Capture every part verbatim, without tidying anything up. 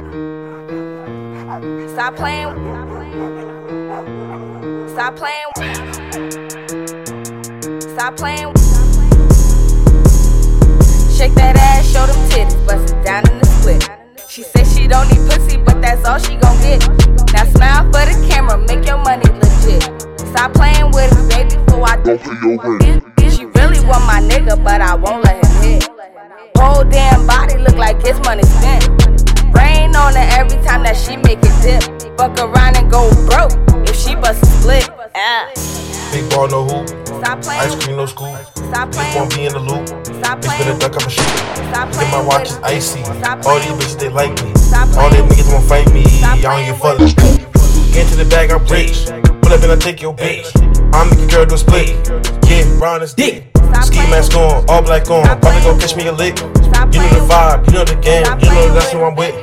Stop playing. Stop playing. Stop playing. Shake that ass, show them titties, bust it down in the split. She said she don't need pussy, but that's all she gon' get. Now smile for the camera, make your money legit. Stop playing with her, baby, before I do it. She really want my nigga, but I won't let him hit. Whole damn body look like it's money spent. Rain on her every time that she make it dip. Fuck around and go broke if she bust a split. Ah. Big ball, no hoop. Stop playing. Ice cream, no scoop. Stop playing. Won't be in the loop. Stop playing. Bitch, better duck, I'ma shoot. Stop playing. My watch is icy. All these bitches, they like me. All them niggas won't fight me. I don't give a fuck. Get to the bag, I'm rich. Pull up and I take your bitch. I'm making girl do a split. Yeah, round as dick. Ski mask on, all black on. Probably gon' catch me a lick. You know the vibe, you know the game, you know that's who I'm with.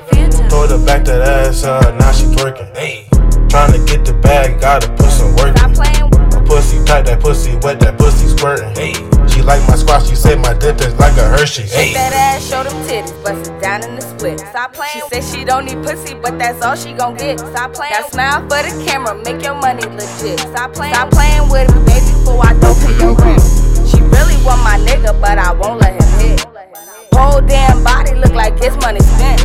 Throw the back that ass up, uh, now she twerking. Hey, tryna get the bag, gotta put some work in. My pussy tight, that pussy wet, that pussy squirting. Hey, she like my squash, she said my dip is like a Hershey's. Hey, that ass, show them titties, bust it down in the split. Stop playing. She said she don't need pussy, but that's all she gon' get. Stop playing. That smile for the camera, make your money legit. Stop playing. Stop playing with me, baby, before I go for your rent. She really want my nigga, but I won't let him hit. Whole damn body look like it's money spent.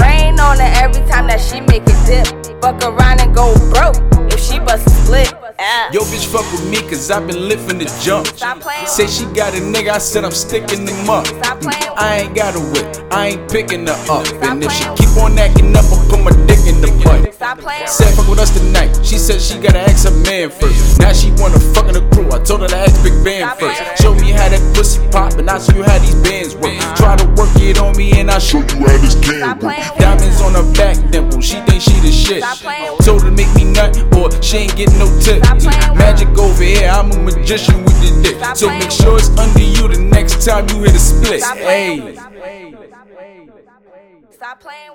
Rain on her every time that she make it dip. Fuck around and go broke if she bust a split. Ah. Yo bitch fuck with me cause I been lit from the jump. Say she got a nigga, I said I'm sticking him up. I ain't got a whip, I ain't picking her up. And if she keep on acting up, I'll put my dick in the butt. Said fuck with us tonight, she said she gotta ask her man first. Now she wanna fuck in the crew, I told her to ask Big Bam first. Show me how that pussy pop and I show you how these bands work. Try to work it on me and I show you how this game work. Diamonds on her back dimple, she think she the shit. Told her to make me nut, boy, she ain't getting no tip. Magic over here, I'm a magician with the dick. So make sure it's under you the next time you hit a split. Hey. Stop playing.